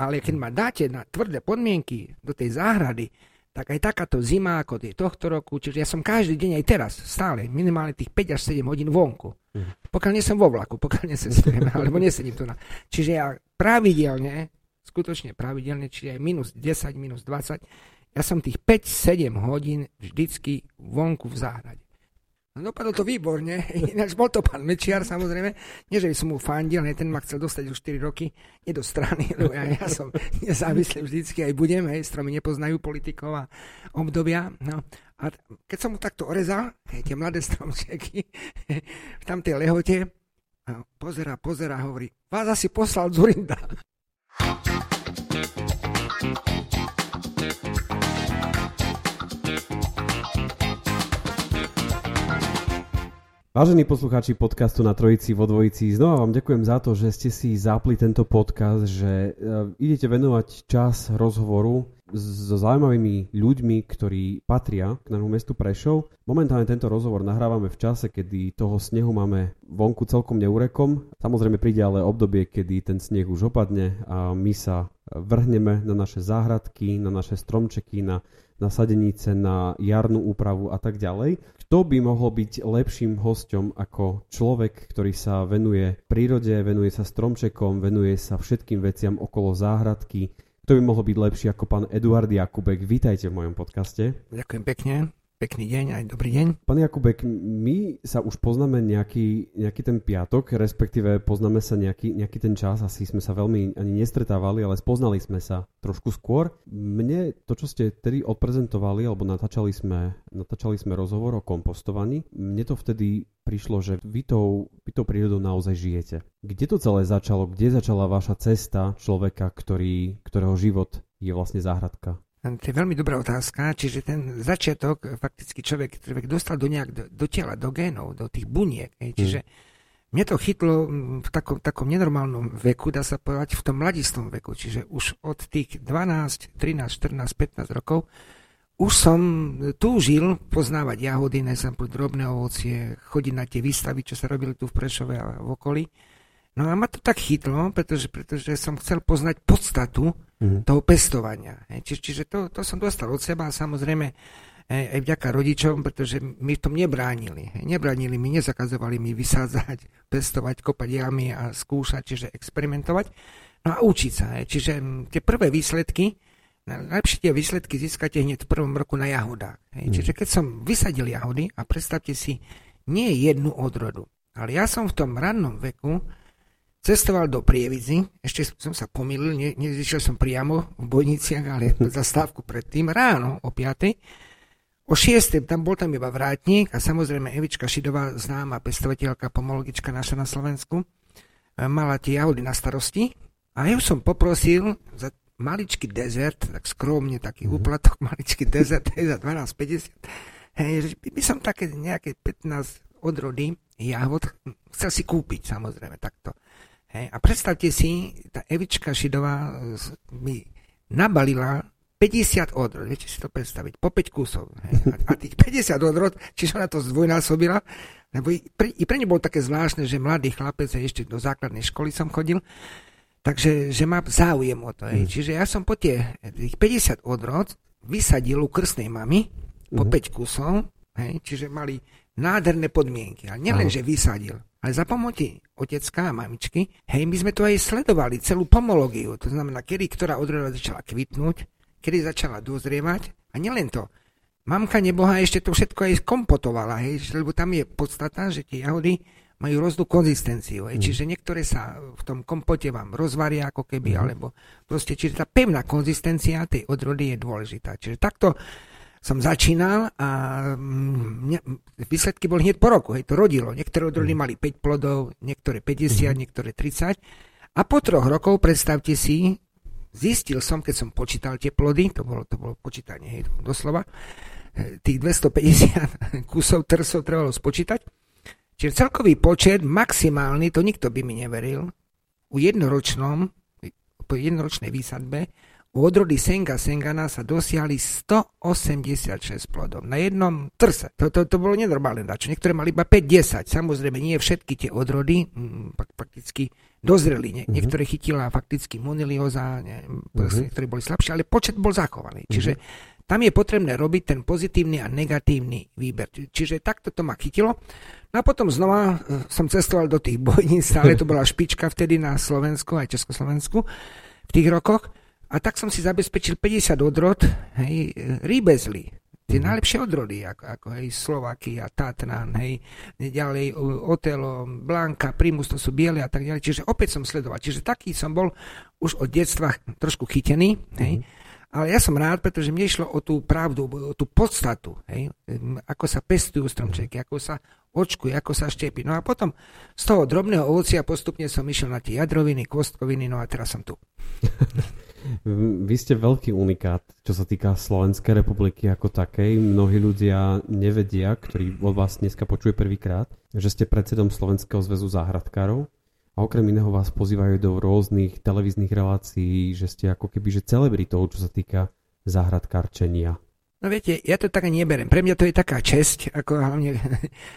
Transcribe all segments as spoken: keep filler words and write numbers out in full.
Ale keď ma dáte na tvrdé podmienky do tej záhrady, tak aj takáto zima ako je tohto roku, čiže ja som každý deň aj teraz, stále, minimálne tých päť až sedem hodín vonku. Pokiaľ nie som vo vlaku, pokiaľ nesedím, alebo nesedím tu na... Čiže ja pravidelne, skutočne pravidelne, čiže aj minus desať, minus dvadsať, ja som tých päť sedem hodín vždycky vonku v záhrade. No dopadlo to výborne, ináč bol to pán Mečiar, samozrejme, nie že by som mu fandil, ne, ten ma chcel dostať už štyri roky, nie do strany, lebo ja, ja som nezávislý vždycky, aj budem, hej, stromy nepoznajú politikov a obdobia, no. A keď som mu takto orezal, hej, tie mladé stromčeky v tamtej lehote, a pozera, pozera, hovorí, vás asi poslal Dzurinda. Vážení poslucháči podcastu Na trojici vo dvojici, znova vám ďakujem za to, že ste si zapli tento podcast, že idete venovať čas rozhovoru so zaujímavými ľuďmi, ktorí patria k nášmu mestu Prešov. Momentálne tento rozhovor nahrávame v čase, kedy toho snehu máme vonku celkom neurekom. Samozrejme príde ale obdobie, kedy ten sneh už opadne a my sa vrhneme na naše záhradky, na naše stromčeky, na na sadenice, na jarnú úpravu a tak ďalej. Kto by mohol byť lepším hosťom ako človek, ktorý sa venuje prírode, venuje sa stromčekom, venuje sa všetkým veciam okolo záhradky? Kto by mohol byť lepší ako pán Eduard Jakubek? Vítajte v mojom podcaste. Ďakujem pekne. Pekný deň, aj dobrý deň. Pán Jakubek, my sa už poznáme nejaký, nejaký ten piatok, respektíve poznáme sa nejaký, nejaký ten čas, asi sme sa veľmi ani nestretávali, ale spoznali sme sa trošku skôr. Mne to, čo ste tedy odprezentovali, alebo natáčali sme, natáčali sme rozhovor o kompostovaní, mne to vtedy prišlo, že vy tou, vy tou prírodou naozaj žijete. Kde to celé začalo? Kde začala vaša cesta človeka, ktorý, ktorého život je vlastne záhradka? To je veľmi dobrá otázka, čiže ten začiatok fakticky človek, človek dostal do nejak do, do tela, do génov, do tých buniek. Hej. Čiže mne to chytlo v takom, takom nenormálnom veku, dá sa povedať, v tom mladistvom veku. Čiže už od tých dvanásť, trinásť, štrnásť, pätnásť rokov už som túžil poznávať jahody, najsamplne drobné ovocie, chodiť na tie výstavy, čo sa robili tu v Prešove a v okolí. No a ma to tak chytlo, pretože, pretože som chcel poznať podstatu toho pestovania. Či, čiže to, to som dostal od seba a samozrejme aj vďaka rodičom, pretože mi v tom nebránili. Nebránili mi, nezakazovali mi vysádzať, pestovať, kopať jamy a skúšať, čiže experimentovať. No a učiť sa. Čiže tie prvé výsledky, najlepšie tie výsledky získate hneď v prvom roku na jahodách. Čiže keď som vysadil jahody, a predstavte si, nie jednu odrodu, ale ja som v tom rannom veku cestoval do Prievidzy, ešte som sa pomýlil, ne, nezišiel som priamo v Bojniciach, ale zastávku predtým, ráno o piatej. O šiestej tam bol tam iba vrátnik a samozrejme Evička Šidová, známa pestovateľka, pomologička naša na Slovensku, mala tie jahody na starosti a ju som poprosil za maličký dezert, tak skromne taký úplatok, maličký dezert za dvanásť päťdesiat. Hej, by som také nejaké pätnásť odrody jahod chcel si kúpiť, samozrejme, takto. Hej, a predstavte si, tá Evička Šidová mi nabalila päťdesiat odrod, viete si to predstaviť, po päť kusov. Hej. A, a tých päťdesiat odrod, čiže ona to zdvojnásobila, lebo i pre, i pre ne bolo také zvláštne, že mladý chlapec, ešte do základnej školy som chodil, takže že má záujem o to. Hej. Mm. Čiže ja som po tie, tých päťdesiat odrod vysadil u krstnej mamy po mm. päť kusov, hej, čiže mali nádherné podmienky. A nielen, Aha. že vysadil, ale za pomoci otecka a mamičky, hej, my sme to aj sledovali, celú pomológiu. To znamená, kedy ktorá odroda začala kvitnúť, kedy začala dozrievať. A nielen to. Mamka neboha ešte to všetko aj kompotovala, hej, lebo tam je podstata, že tie jahody majú rôznu konzistenciu. Hej, mm. Čiže niektoré sa v tom kompote vám rozvaria ako keby, mm. alebo proste, čiže tá pevná konzistencia tej odrody je dôležitá. Čiže takto som začínal a mňa, výsledky boli hneď po roku, hej, to rodilo. Niektoré odrody mali päť plodov, niektoré päťdesiat, mm. niektoré tridsať. A po troch rokov, predstavte si, zistil som, keď som počítal tie plody, to bolo, to bolo počítanie, hej, doslova, tých dvestopäťdesiat kusov trsov trebalo spočítať. Čiže celkový počet maximálny, to nikto by mi neveril, u jednoročnom, po jednoročnej výsadbe u odrody Senga-Sengana sa dosiahli stoosemdesiatšesť plodov na jednom trse. To, to, to bolo nenormálne dačo. Niektoré mali iba päť desať. Samozrejme, nie všetky tie odrody m, prakticky dozreli. Nie. Niektoré chytila fakticky monilioza, nie, mm-hmm. Niektoré boli slabšie, ale počet bol zachovaný. Mm-hmm. Čiže tam je potrebné robiť ten pozitívny a negatívny výber. Čiže takto to ma chytilo. No a potom znova som cestoval do tých Bojníc, ale to bola špička vtedy na Slovensku, aj Československu v tých rokoch. A tak som si zabezpečil päťdesiat odrod, hej, rýbezly, tie mm. najlepšie odrody, ako, ako hej, Slovakia, Tatran, hej, ďalej Otelo, Blanka, Prímus, to sú biele a tak ďalej. Čiže opäť som sledoval. Čiže taký som bol už od detstva trošku chytený, hej. Mm. Ale ja som rád, pretože mne išlo o tú pravdu, o tú podstatu, hej, ako sa pestujú stromčeky, ako sa očkuje, ako sa štiepí. No a potom z toho drobného ovocia postupne som išiel na tie jadroviny, kvostkoviny, no a teraz som tu. Vy ste veľký unikát, čo sa týka Slovenskej republiky ako takej. Mnohí ľudia nevedia, ktorí od vás dneska počuje prvýkrát, že ste predsedom Slovenského zväzu záhradkárov a okrem iného vás pozývajú do rôznych televíznych relácií, že ste ako keby že celebritou, čo sa týka záhradkárčenia. No viete, ja to tak neberiem. Pre mňa to je taká česť, ako hlavne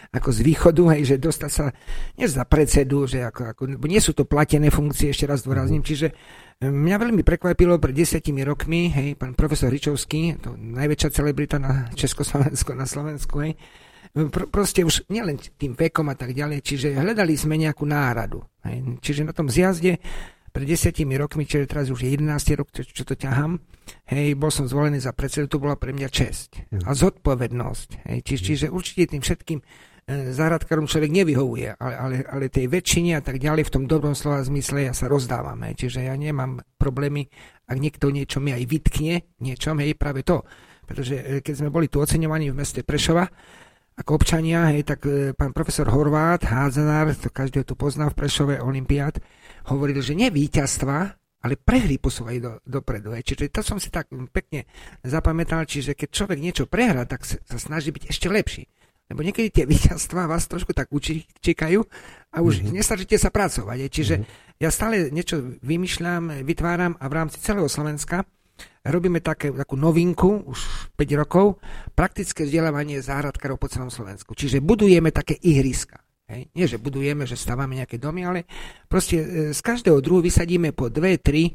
ako z východu, hej, že dostať sa nie za predsedu, že ako, ako, nie sú to platené funkcie, ešte raz dôrazním. Čiže mňa veľmi prekvapilo pred desiatimi rokmi, hej, pán profesor Hričovský, to najväčšia celebrita na Československu, na Slovensku, hej, Pro, proste už nielen tým vekom a tak ďalej, čiže hľadali sme nejakú náradu. Hej. Čiže na tom zjazde pred desiatimi rokmi, čiže teraz už je jedenásty rok, čo, čo to ťahám, hej, bol som zvolený za predsedu, to bola pre mňa česť a zodpovednosť. Hej. Či, čiže určite tým všetkým e, záhradkárom človek nevyhovuje, ale, ale, ale tej väčšine a tak ďalej v tom dobrom slova zmysle ja sa rozdávam. Hej. Čiže ja nemám problémy, ak niekto niečo mi aj vytkne, niečom, hej, práve to. Pretože e, keď sme boli tu oceňovaní v meste Prešova, ako občania, hej, tak e, pán profesor Horvát, hádzanár, to každý tu pozná v Prešove, olympiád, hovoril, že nie víťazstva, ale prehry posúvajú do, dopredu. Hej. Čiže to som si tak pekne zapamätal, čiže keď človek niečo prehrá, tak sa, sa snaží byť ešte lepší. Lebo niekedy tie víťazstva vás trošku tak učikajú a už mm-hmm. nestačíte sa pracovať. Hej. Čiže mm-hmm. ja stále niečo vymýšľam, vytváram a v rámci celého Slovenska robíme také, takú novinku, už päť rokov, praktické vzdelávanie záhradkárov po celom Slovensku. Čiže budujeme také ihriska. Hej? Nie, že budujeme, že stávame nejaké domy, ale proste z každého druhu vysadíme po dve, tri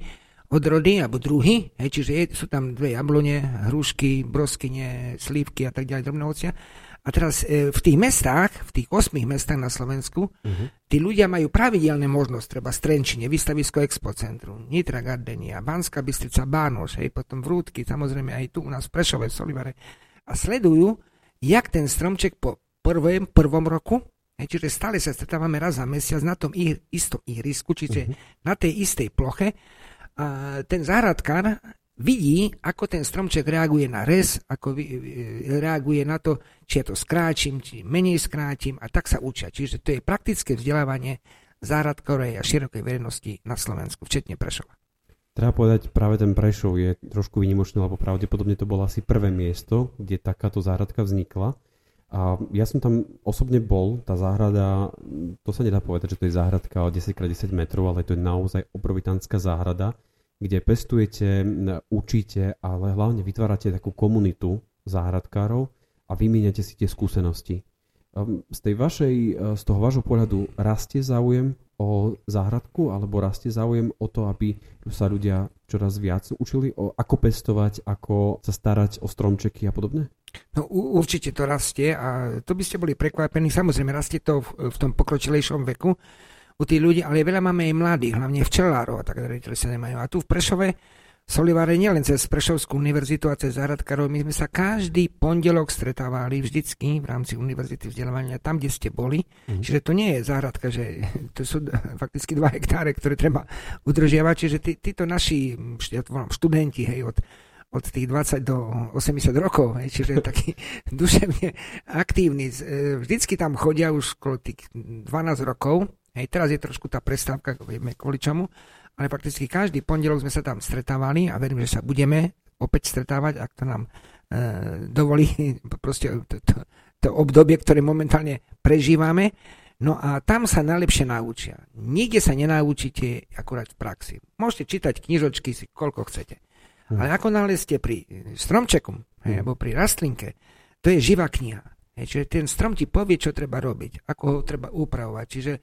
odrody, alebo druhy. Hej? Čiže je, sú tam dve jablone, hrušky, broskyne, slívky a tak ďalej, drobné ovocia. A teraz e, v tých mestách, v tých osmých mestách na Slovensku, uh-huh. tí ľudia majú pravidelné možnosť, treba Strenčine, výstavisko Expocentru, Nitra, Gardenia, Banská Bystrica, Bánoš, hej, potom Vrútky, samozrejme aj tu u nás v Prešove, v Solivare. A sledujú, jak ten stromček po prvom, prvom roku, hej, čiže stále sa stretávame raz za mesiac na tom ich, istom ihrisku, čiže uh-huh. na tej istej ploche. A ten záhradkár vidí, ako ten stromček reaguje na rez, ako reaguje na to, či ja to skráčim, či menej skrátim a tak sa učia. Čiže to je praktické vzdelávanie záhradkárovej a širokej verejnosti na Slovensku, včetne Prešova. Treba povedať, práve ten Prešov je trošku výnimočný, lebo pravdepodobne to bolo asi prvé miesto, kde takáto záhradka vznikla. A ja som tam osobne bol, tá záhrada, to sa nedá povedať, že to je záhradka o desať krát desať metrov, ale to je naozaj obrovitánska záhrada, kde pestujete, učíte, ale hlavne vytvárate takú komunitu záhradkárov a vymieňate si tie skúsenosti. Z, tej vašej, z toho vášho pohľadu rastie záujem o záhradku alebo rastie záujem o to, aby sa ľudia čoraz viac učili, o ako pestovať, ako sa starať o stromčeky a podobne? No určite to rastie a to by ste boli prekvapení. Samozrejme rastie to v, v tom pokročilejšom veku u tých ľudí, ale veľa máme aj mladých, hlavne včelárov a tak, ktorí sa nemajú. A tu v Prešove, Solivare, nielen cez Prešovskú univerzitu a cez záhradkárov, my sme sa každý pondelok stretávali vždycky v rámci univerzity vzdelávania, tam, kde ste boli. Mm-hmm. Čiže to nie je záhradka, že to sú fakticky dva hektáre, ktoré treba udržiavať. Čiže tí, títo naši ja to volám, študenti, hej, od od tých dvadsať do osemdesiat rokov, hej, čiže taký duševne aktívny. Vždycky tam chodia už okolo tých dvanásť rokov, Hej, teraz je trošku tá prestávka, vieme kvôli čomu, ale prakticky každý pondelok sme sa tam stretávali a verím, že sa budeme opäť stretávať, ak to nám e, dovolí proste to, to, to obdobie, ktoré momentálne prežívame. No a tam sa najlepšie naučia. Nikde sa nenaučíte akurát v praxi. Môžete čítať knižočky si koľko chcete. Hmm. Ale ako náhle ste pri stromčeku, hej, alebo pri rastlinke, to je živá kniha. Čiže ten strom ti povie, čo treba robiť, ako ho treba upravovať. Čiže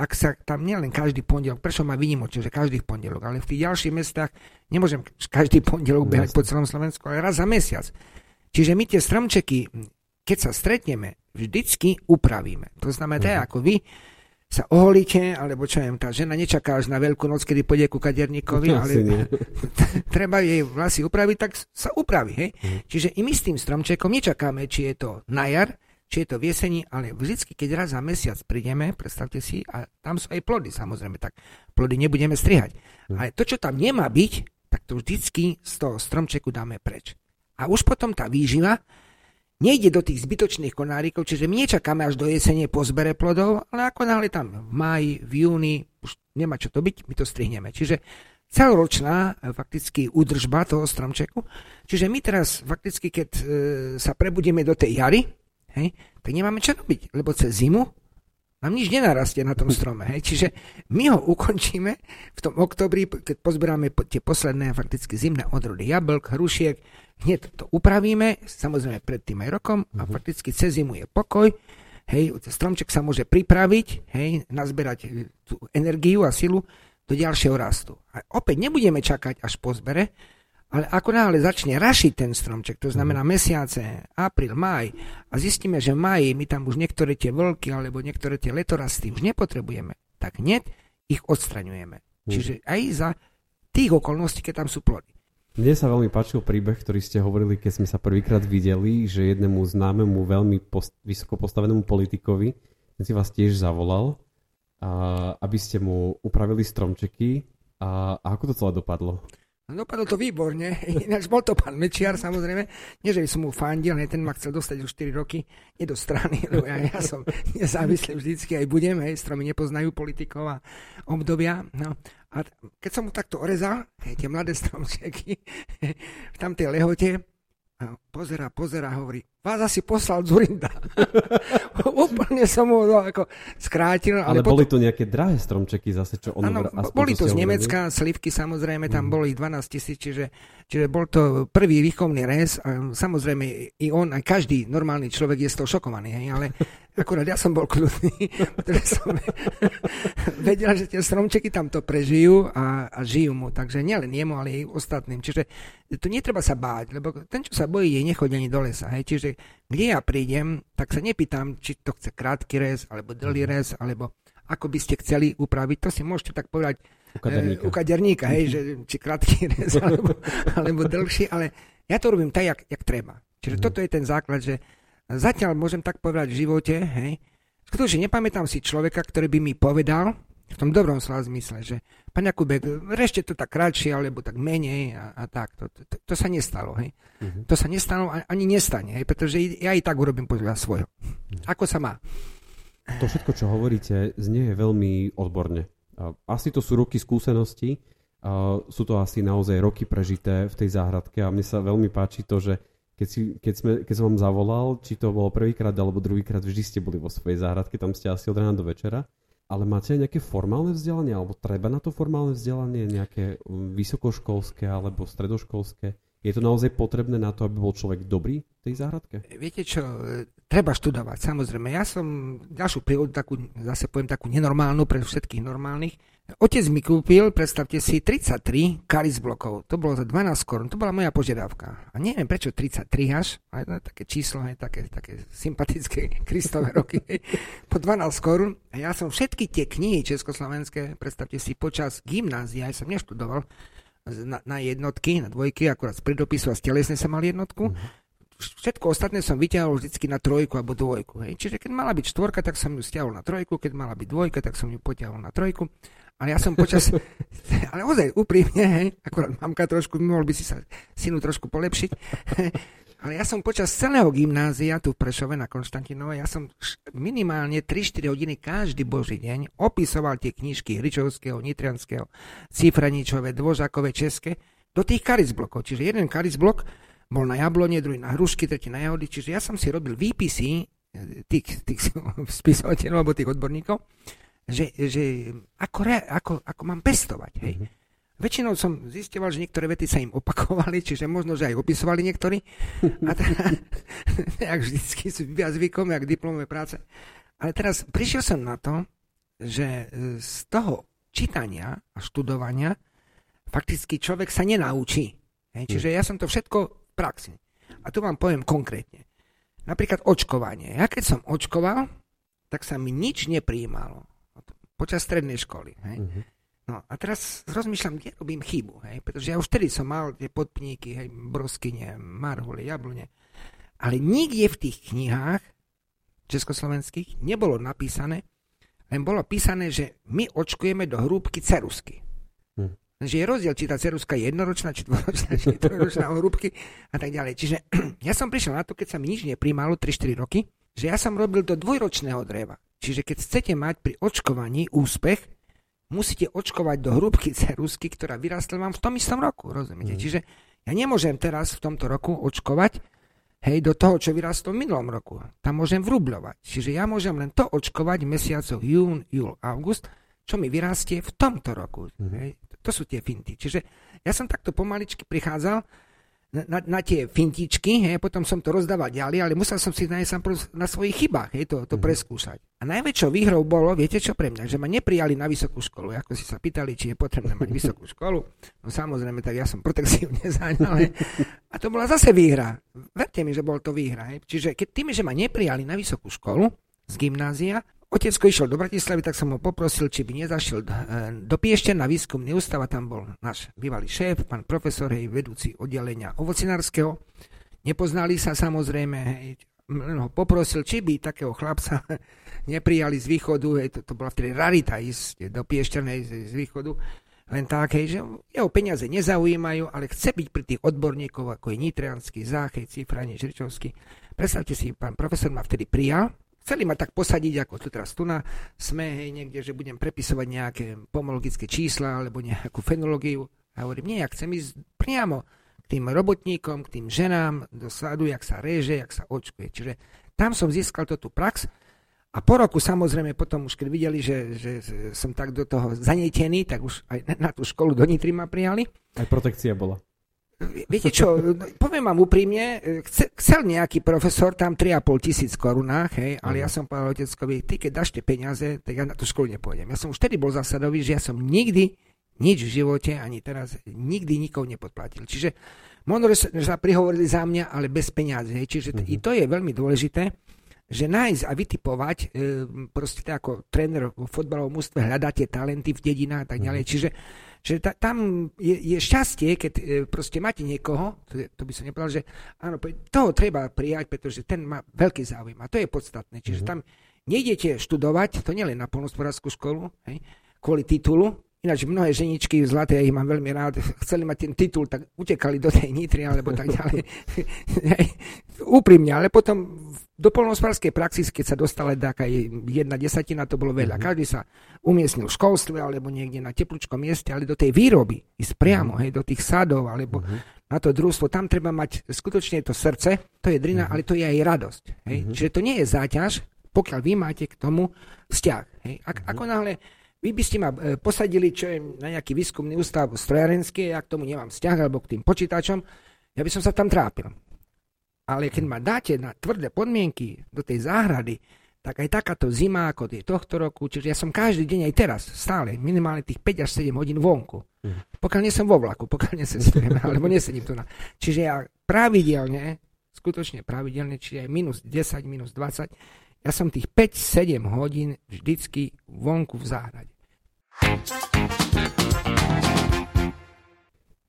ak sa tam nielen každý pondelok, prečo ma výnimočne, že každý pondelok, ale v tých ďalších mestách nemôžem každý pondelok behať po celom Slovensku, ale raz za mesiac. Čiže my tie stromčeky, keď sa stretneme, vždycky upravíme. To znamená, tak ako vy sa oholíte, alebo čo viem, tá žena nečaká až na Veľkú noc, kedy pôjde ku kaderníkovi, ale treba jej vlasy upraviť, tak sa upraví. Hej? Mm. Čiže i my s tým stromčekom nečakáme, či je to na jar, či je to v jeseni, ale vždycky, keď raz za mesiac prídeme, predstavte si, a tam sú aj plody, samozrejme, tak plody nebudeme strihať. Mm. Ale to, čo tam nemá byť, tak to vždycky z toho stromčeku dáme preč. A už potom tá výživa nejde do tých zbytočných konárikov, čiže my nečakáme až do jesene po zbere plodov, ale ako náhle tam v máji, v júni, už nemá čo to byť, my to strihneme. Čiže celoročná fakticky údržba toho stromčeku. Čiže my teraz fakticky, keď e, sa prebudíme do tej jary, hej, tak nemáme čo robiť, lebo cez zimu nám nič nenarastie na tom strome. Hej. Čiže my ho ukončíme v tom oktobri, keď pozberáme tie posledné fakticky zimné odrody jablk, hrušiek, hneď to upravíme, samozrejme pred tým aj rokom a fakticky cez zimu je pokoj. Hej, stromček sa môže pripraviť, hej, nazberať tú energiu a silu do ďalšieho rastu. A opäť nebudeme čakať až po zbere, ale ako náhle začne rašiť ten stromček, to znamená mesiace, apríl, máj, a zistíme, že v máji my tam už niektoré tie vlky alebo niektoré tie letorasty už nepotrebujeme, tak hneď ich odstraňujeme. Čiže aj za tých okolností, keď tam sú plody. Mne sa veľmi páčil príbeh, ktorý ste hovorili, keď sme sa prvýkrát videli, že jednému známemu veľmi post- vysoko postavenému politikovi, ten si vás tiež zavolal, a, aby ste mu upravili stromčeky. A, a ako to celé dopadlo? No dopadlo to výborne. Ináč bol to pán Mečiar, samozrejme. Nie, že by som mu fandil, ne, ten ma chcel dostať už štyri roky. Nie do strany, lebo ja, ja som nezávislý vždycky, aj budem. Hej, stromy nepoznajú politikov a obdobia. No. A keď som mu takto orezal, hej, tie mladé stromčeky v tamtej lehote, a pozera, pozera, hovorí, vás asi poslal Dzurinda. Úplne som ho no, ako skrátil. Ale, ale boli potom to nejaké drahé stromčeky zase, čo on... Áno, boli to z Nemecka, slivky samozrejme, tam mm. boli dvanásť tisíc, čiže, čiže bol to prvý výchovný rez. A samozrejme i on, aj každý normálny človek je z toho šokovaný, hej, ale akurát ja som bol kľudný, pretože som vedel, že tie stromčeky tam to prežijú a, a žijú mu. Takže nielen jemu, ale aj ostatným. Čiže tu netreba sa báť, lebo ten, čo sa bojí, je nechodí ani do lesa. Hej. Čiže kde ja prídem, tak sa nepýtam, či to chce krátky rez, alebo dlhý rez, alebo ako by ste chceli upraviť. To si môžete tak povedať u kaderníka, e, u kaderníka hej, že, či krátky rez, alebo, alebo dlhší, ale ja to robím tak, jak, jak treba. Čiže mm. toto je ten základ, že zatiaľ môžem tak povedať v živote, hej, skutočne nepamätám si človeka, ktorý by mi povedal, v tom dobrom slova zmysle, že pán Jakubek, rešte to tak kratšie, alebo tak menej a, a tak. To, to, to sa nestalo, hej. Uh-huh. To sa nestalo ani nestane, hej, pretože ja i tak urobím podľa svojho. Uh-huh. Ako sa má? To všetko, čo hovoríte, znie veľmi odborne. Asi to sú roky skúseností, sú to asi naozaj roky prežité v tej záhradke a mne sa veľmi páči to, že Keď, si, keď, sme, keď som vám zavolal, či to bolo prvýkrát alebo druhýkrát, vždy ste boli vo svojej záhradke, tam ste asi od rána do večera. Ale máte aj nejaké formálne vzdelanie, alebo treba na to formálne vzdelanie, nejaké vysokoškolské alebo stredoškolské? Je to naozaj potrebné na to, aby bol človek dobrý v tej záhradke? Viete čo, treba študovať, samozrejme. Ja som ďalšiu príhodu, takú, zase poviem takú nenormálnu pre všetkých normálnych. Otec mi kúpil, predstavte si, tridsaťtri karis blokov. To bolo za dvanásť korún, to bola moja požiadavka. A neviem prečo tridsaťtri až, ale také číslo, aj také, také sympatické kristové roky, po dvanásť korún. A ja som všetky tie knihy československé, predstavte si, počas gymnázia, ja som neštudoval, Na, na jednotky, na dvojky, akurát z predopisu a z telesnej som mal jednotku. Všetko ostatné som vyťahol vždycky na trojku alebo dvojku. Hej. Čiže keď mala byť štvorka, tak som ju stiahol na trojku, keď mala byť dvojka, tak som ju potiahol na trojku. Ale ja som počas... Ale ozaj, úprimne, hej, akurát mamka trošku, mohol by si sa synu trošku polepšiť. Ale ja som počas celého gymnázia tu v Prešove na Konštantínovej, ja som minimálne tri štyri hodiny každý boží deň opisoval tie knižky Hričovského, Nitrianského, Cifraničové, Dvožákové, České, do tých karizblokov. Čiže jeden karizblok bol na jablone, druhý na hrušky, tretí na jahody. Čiže ja som si robil výpisy tých, tých spisovateľov alebo tých odborníkov, že, že ako, re, ako, ako mám pestovať, hej. Mm-hmm. Väčšinou som zisťoval, že niektoré vety sa im opakovali, čiže možno, že aj opisovali niektorí. A teda, jak vždycky s zvykom, jak diplomové práce. Ale teraz prišiel som na to, že z toho čítania a študovania fakticky človek sa nenaučí. Hej? Čiže ja som to všetko v praxi. A tu vám poviem konkrétne. Napríklad očkovanie. Ja keď som očkoval, tak sa mi nič neprijímalo počas strednej školy. Hej? Uh-huh. No a teraz rozmýšľam, kde robím chybu, hej, pretože ja už tedy som mal tie podpníky, hej, broskyne, marhule, jablone, ale nikde v tých knihách československých nebolo napísané, len bolo písané, že my očkujeme do hrúbky ceruzky. Hm. Že je rozdiel, či tá ceruzka je jednoročná, či dvoročná, či trojročná hrúbky a tak ďalej. Čiže ja som prišiel na to, keď sa mi nič nepríjmalo tri štyri roky, že ja som robil do dvojročného dreva. Čiže keď chcete mať pri očkovaní úspech, musíte očkovať do hrúbky ceruzky, ktorá vyrastla vám v tom istom roku, rozumiete? Mm. Čiže ja nemôžem teraz v tomto roku očkovať, hej, do toho, čo vyrastlo v minulom roku. Tam môžem vrúbľovať. Čiže ja môžem len to očkovať v mesiacoch jún, júl, august, čo mi vyrastie v tomto roku. Mm. Hej. To sú tie finty. Čiže ja som takto pomaličky prichádzal na, na, na tie fintičky, hej, potom som to rozdával ďalej, ale musel som si nájsť sám na svojich chybách, hej, to, to mm. preskúšať. A najväčšou výhrou bolo, viete čo pre mňa, že ma neprijali na vysokú školu. Ako si sa pýtali, či je potrebné mať vysokú školu, no samozrejme, tak ja som protekciívne záňal. Hej. A to bola zase výhra. Verte mi, že bol to výhra. Hej. Čiže keď tým, že ma neprijali na vysokú školu z gymnázia, otecko išiel do Bratislavy, tak som ho poprosil, či by nezašiel do, do Piešťana na výskumný ústav, tam bol náš bývalý šéf, pán profesor, hej, vedúci oddelenia ovocinárskeho. Nepoznali sa samozrejme, hej, len ho poprosil, či by takého chlapca neprijali z východu, hej, to, to bola vtedy rarita ísť do Piešťana z, z východu, len tak, hej, že jeho peniaze nezaujímajú, ale chce byť pri tých odborníkov, ako je Nitrianský, Záchej, Cifranie, Hričovský. Predstavte si, pán profesor ma vtedy prijal. Chceli ma tak posadiť, ako tu teraz tu na sme, hej, niekde, že budem prepisovať nejaké pomologické čísla alebo nejakú fenológiu. A hovorím, nie, ja chcem ísť priamo k tým robotníkom, k tým ženám do sadu, jak sa reže, jak sa očkuje. Čiže tam som získal to tú prax a po roku samozrejme potom už keď videli, že, že som tak do toho zanietený, tak už aj na tú školu do Nitry ma prijali. Aj protekcia bola. Viete čo, poviem vám úprimne, chcel nejaký profesor tam tri a pol tisíc korunách, hej, ale ja som povedal oteckovi, ty keď dáš tie peniaze, tak ja na tú školu nepôjdem. Ja som už tedy bol zásadový, že ja som nikdy nič v živote, ani teraz, nikdy nikoho nepodplatil. Čiže možno sa prihovorili za mňa, ale bez peniaze. Hej. Čiže t- i to je veľmi dôležité, že nájsť a vytipovať, e, proste ako tréner v fotbalovom ústve hľadáte talenty v dedinách a tak ďalej. Čiže Čiže ta, tam je, je šťastie, keď e, proste máte niekoho, to, to by som nepovedal, že áno, toho treba prijať, pretože ten má veľký záujem a to je podstatné. Čiže mm-hmm. tam nejdete študovať, to nielen na poľnohospodársku školu, hej, kvôli titulu, ináč mnohé ženičky zlaté, ja ich mám veľmi rád, chceli mať ten titul, tak utekali do tej Nitry alebo tak ďalej. Úprimne, ale potom do poľnohospodárskej praxi, keď sa dostala taká jedna desatina, to bolo veľa. Každý sa umiestnil v školstve alebo niekde na teplúčkom mieste, ale do tej výroby ísť priamo, hej, do tých sadov alebo uh-huh. na to družstvo, tam treba mať skutočne to srdce, to je drina, uh-huh. ale to je aj radosť. Hej. Uh-huh. Čiže to nie je záťaž, pokiaľ vy máte k tomu vzťah. Hej. Ak, uh-huh. Ako náhle vy by ste ma posadili, čo je na nejaký výskumný ústav strojárenský, ja k tomu nemám vzťah, alebo k tým počítačom, ja by som sa tam trápil. Ale keď ma dáte na tvrdé podmienky do tej záhrady, tak aj takáto zima, ako je tohto roku, čiže ja som každý deň aj teraz, stále, minimálne tých päť až sedem hodín vonku. Pokiaľ nie som vo vlaku, pokiaľ nesedím, alebo nesedím tu na... Čiže ja pravidelne, skutočne pravidelne, čiže aj minus desať, minus dvadsať, ja som tých päť sedem hodín vždycky vonku v záhrade.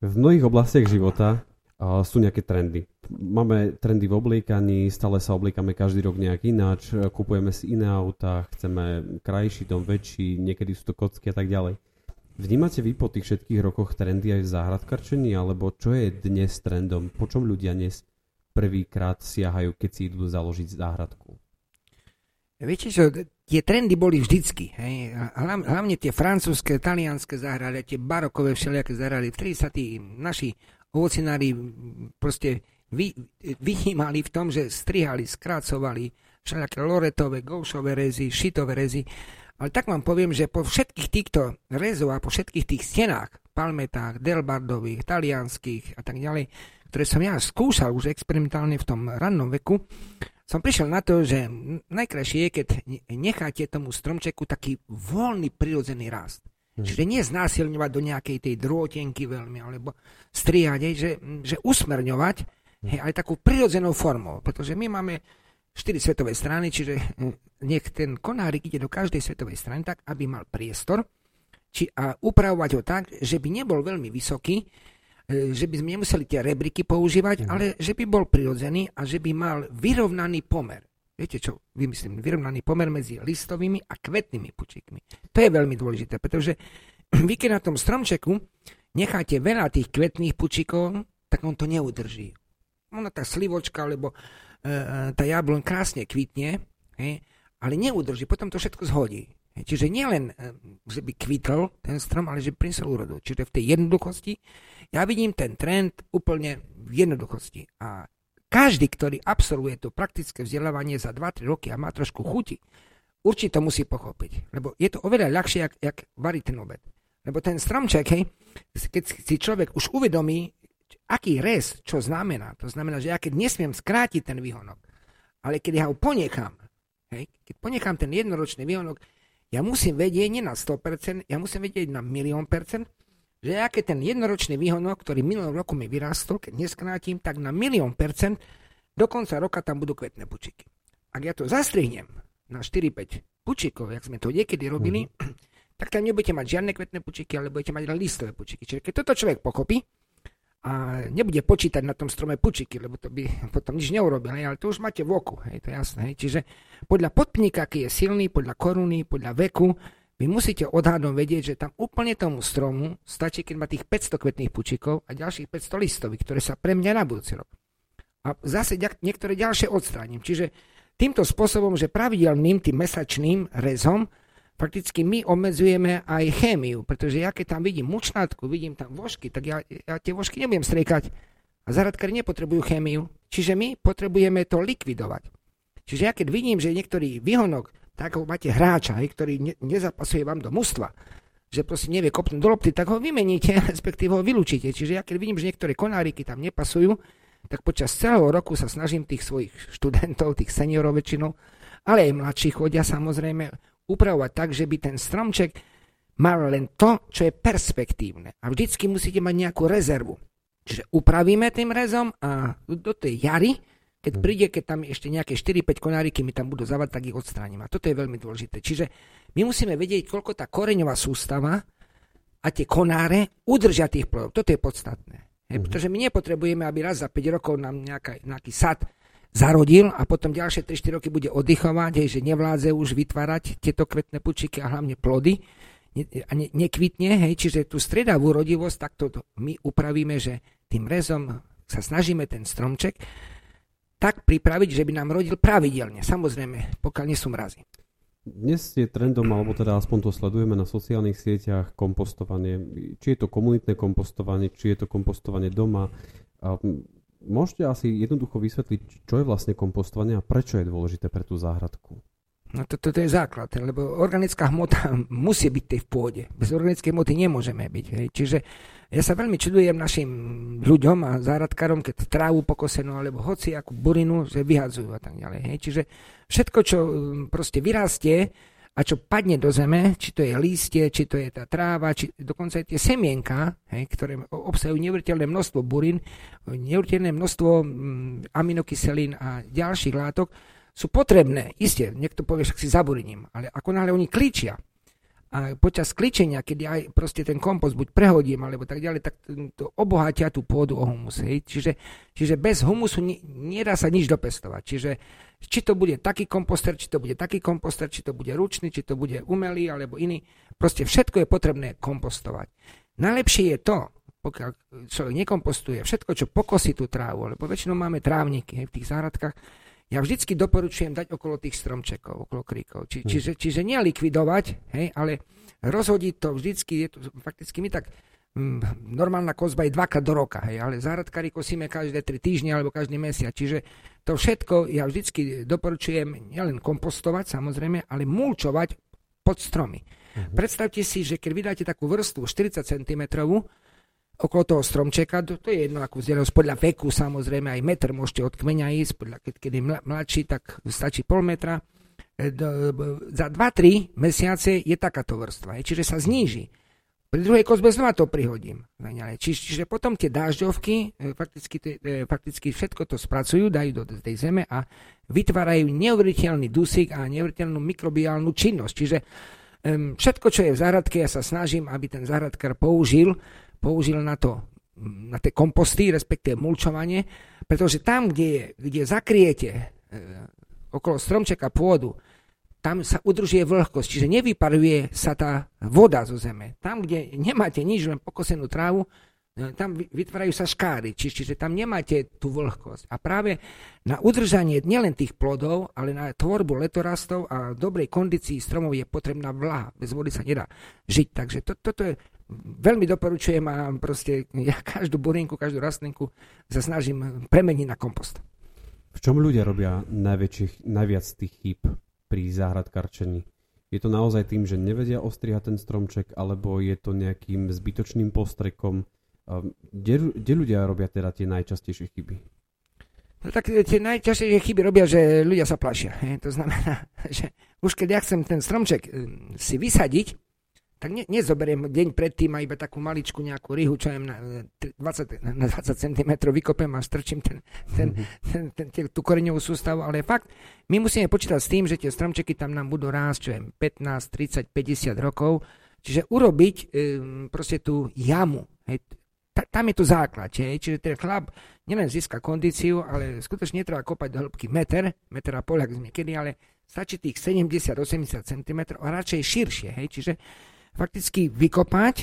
V mnohých oblastiach života uh, sú nejaké trendy. Máme trendy v obliekaní, stále sa obliekame každý rok nejak ináč, kupujeme si iné autá, chceme krajší dom, väčší, niekedy sú to kocky a tak ďalej. Vnímate vy po tých všetkých rokoch trendy aj v záhradkarčení, alebo čo je dnes trendom? Po čom ľudia dnes prvýkrát siahajú, keď si idú založiť záhradku? Viete čo, tie trendy boli vždycky. Hej. Hlavne tie francúzske, talianske záhrady, tie barokové všelijaké záhrady. Vtedy sa tí naši ovocinári proste vy, vyhýmali v tom, že strihali, skrácovali všelijaké loretové, goušové rezy, šitové rezy. Ale tak vám poviem, že po všetkých týchto rezoch a po všetkých tých stenách, palmetách, delbardových, talianských a tak ďalej, ktoré som ja skúšal už experimentálne v tom rannom veku, som prišiel na to, že najkrajšie je, keď necháte tomu stromčeku taký voľný prirodzený rast. Hmm. Čiže nie znásilňovať do nejakej tej drôtenky veľmi, alebo strihať, že, že usmerňovať, hmm. hej, ale takou prirodzenou formou. Pretože my máme štyri svetové strany, čiže nech ten konárik ide do každej svetovej strany tak, aby mal priestor, či a upravovať ho tak, že by nebol veľmi vysoký, že by sme nemuseli tie rebriky používať, ale že by bol prirodzený a že by mal vyrovnaný pomer. Viete čo, vymyslím, vyrovnaný pomer medzi listovými a kvetnými pučíkmi. To je veľmi dôležité, pretože vy keď na tom stromčeku necháte veľa tých kvetných pučíkov, tak on to neudrží. Ona tá slivočka, alebo e, tá jablón krásne kvitne, hej, ale neudrží, potom to všetko zhodí. Hej, čiže nielen, e, že by kvitol ten strom, ale že by prinesol úrodu. Čiže v tej jednoduchosti ja vidím ten trend úplne v jednoduchosti. A každý, ktorý absolvuje to praktické vzdelávanie za dva tri roky a má trošku chuti, určite to musí pochopiť. Lebo je to oveľa ľahšie, jak, jak variť ten obed. Lebo ten stromček, hej, keď si človek už uvedomí, aký rez, čo znamená. To znamená, že ja keď nesmiem skrátiť ten výhonok, ale keď ja ho ponechám, hej, keď ponechám ten jednoročný výhonok, ja musím vedieť nie na sto percent, ja musím vedieť na milión percent, že ja keď ten jednoročný výhonok, ktorý minulý roku mi vyrástol, keď neskrátim, tak na milión percent do konca roka tam budú kvetné pučíky. Ak ja to zastrihnem na štyri päť pučíkov, jak sme to niekedy robili, mm-hmm. tak tam nebudete mať žiadne kvetné pučíky, ale budete mať listové pučíky. Čiže keď toto človek pochopí a nebude počítať na tom strome pučíky, lebo to by potom nič neurobil, ale to už máte v oku, hej, to je jasné. Hej. Čiže podľa podpníka, aký je silný, podľa koruny, podľa veku, vy musíte odhadom vedieť, že tam úplne tomu stromu stačí, keď má tých päťsto kvetných pučíkov a ďalších päťsto listových, ktoré sa premenia na budúci rok. A zase niektoré ďalšie odstránim. Čiže týmto spôsobom, že pravidelným, tým mesačným rezom fakticky my obmedzujeme aj chémiu, pretože ja keď tam vidím mučnátku, vidím tam vožky, tak ja, ja tie vožky nebudem striekať. A záhradkári nepotrebujú chémiu, čiže my potrebujeme to likvidovať. Čiže ja keď vidím, že niektorý výhonok tak ho máte hráča, ktorý ne, nezapasuje vám do mužstva, že proste nevie kopnúť do lopty, tak ho vymeníte, respektíve ho vylúčite. Čiže ja keď vidím, že niektoré konáriky tam nepasujú, tak počas celého roku sa snažím tých svojich študentov, tých seniorov väčšinou, ale aj mladších chodia samozrejme, upravovať tak, že by ten stromček mal len to, čo je perspektívne. A vždycky musíte mať nejakú rezervu. Čiže upravíme tým rezom a do tej jary, keď príde, keď tam ešte nejaké štyri päť konáriky mi tam budú zavať, tak ich odstránim. A toto je veľmi dôležité. Čiže my musíme vedieť, koľko tá koreňová sústava a tie konáre udržia tých plodov. Toto je podstatné. Mm-hmm. Pretože my nepotrebujeme, aby raz za päť rokov nám nejaká, nejaký sad zarodil a potom ďalšie tri štyri roky bude oddychovať, hej, že nevládze už vytvárať tieto kvetné pučiky a hlavne plody a ne, nekvitne. Hej. Čiže tú striedavú rodivosť, tak to my upravíme, že tým rezom sa snažíme ten stromček tak pripraviť, že by nám rodil pravidelne. Samozrejme, pokiaľ nie sú mrazy. Dnes je trendom, alebo teda aspoň to sledujeme na sociálnych sieťach, kompostovanie. Či je to komunitné kompostovanie, či je to kompostovanie doma. A môžete asi jednoducho vysvetliť, čo je vlastne kompostovanie a prečo je dôležité pre tú záhradku? No toto to, to je základ, lebo organická hmota musí byť tej v pôde. Bez organickej hmoty nemôžeme byť. Hej. Čiže ja sa veľmi čudujem našim ľuďom a záhradkárom, keď trávu pokosenú alebo hoci akú burinu, že vyhadzujú a tak ďalej. Hej. Čiže všetko, čo proste vyrastie a čo padne do zeme, či to je lístie, či to je tá tráva, či dokonca aj tie semienka, hej, ktoré obsahujú neuveriteľné množstvo burín, neuveriteľné množstvo aminokyselín a ďalších látok, sú potrebné, iste, niekto povie, však si zaburiním, ale ako náhle oni kličia a počas kličenia, keď ja proste ten kompost buď prehodím, alebo tak ďalej, tak to obohatia tú pôdu o humus. Hej. Čiže, čiže bez humusu ni, nedá sa nič dopestovať. Čiže či to bude taký komposter, či to bude taký komposter, či to bude ručný, či to bude umelý, alebo iný, proste všetko je potrebné kompostovať. Najlepšie je to, pokiaľ človek nekompostuje, všetko, čo pokosí tú trávu, lebo väčšinou máme trávniky hej, v tých záhradkách, ja vždycky doporučujem dať okolo tých stromčekov, okolo kríkov. Či, čiže, čiže nie likvidovať, hej, ale rozhodiť to vždycky, je to fakticky my tak, mm, normálna kozba je dvakrát do roka, hej, ale záhradkári kosíme každé tri týždne alebo každý mesiac, čiže to všetko ja vždycky doporučujem nielen kompostovať, samozrejme, ale mulčovať pod stromy. Mhm. Predstavte si, že keď vydáte takú vrstvu štyridsať centimetrov, okolo toho stromčeka, to je jedno ako vzdialenosť, podľa veku samozrejme, aj meter môžete od kmeňa ísť, podľa, keď, keď je mladší, tak stačí pol metra. E, do, za dva tri mesiace je takáto vrstva, je, čiže sa zníži. Pri druhej kozbe znova to prihodím. Či, čiže potom tie dážďovky e, fakticky, e, fakticky všetko to spracujú, dajú do tej zeme a vytvárajú neuveriteľný dusík a neuveriteľnú mikrobiálnu činnosť. Čiže e, všetko, čo je v záhradke, ja sa snažím, aby ten záhradkár použil použil na to, na tie komposty, respektíve mulčovanie, pretože tam, kde, je, kde zakriete e, okolo stromčeka pôdu, tam sa udržuje vlhkosť, čiže nevyparuje sa tá voda zo zeme. Tam, kde nemáte nič, len pokosenú trávu, e, tam vytvárajú sa škáry, či, čiže tam nemáte tú vlhkosť. A práve na udržanie nielen tých plodov, ale na tvorbu letorastov a dobrej kondícii stromov je potrebná vláha. Bez vody sa nedá žiť, takže to, toto je veľmi doporučujem a proste ja každú burinku, každú rastlinku sa snažím premeniť na kompost. V čom ľudia robia najviac tých chýb pri záhradkárčení? Je to naozaj tým, že nevedia ostrihať ten stromček, alebo je to nejakým zbytočným postrekom? Kde, kde ľudia robia teda tie najčastejšie chyby? No tak tie najťažšie chyby robia, že ľudia sa plašia. To znamená, že už keď ja chcem ten stromček si vysadiť, tak ne, nezoberiem deň predtým a iba takú maličku nejakú ryhu, čo jem na dvadsať centimetrov vykopem a strčím ten, ten, ten, ten, ten, tú koreňovú sústavu, ale fakt, my musíme počítať s tým, že tie stromčeky tam nám budú rásť, čo jem pätnásť, tridsať, päťdesiat rokov, čiže urobiť e, proste tú jamu, hej, ta, tam je tu základ, hej, čiže ten chlap nielen získa kondíciu, ale skutočne netreba kopať do hĺbky meter, meter a pol, ako sme kedy, ale stačí tých sedemdesiat až osemdesiat centimetrov a radšej širšie, hej, čiže fakticky vykopať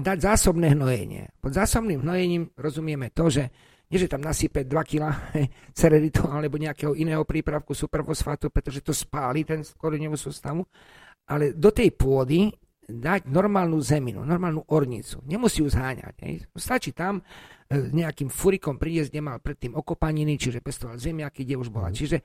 a dať zásobné hnojenie. Pod zásobným hnojením rozumieme to, že nie, že tam nasype dva kilá cereritu alebo nejakého iného prípravku superfosfátu, pretože to spáli ten koreňovú sústavu, ale do tej pôdy dať normálnu zeminu, normálnu ornicu. Nemusí ju zháňať. Hej. Stačí tam nejakým furikom prídesť, kde mal predtým okopaniny, čiže pestoval zemiaky, kde už bola. Čiže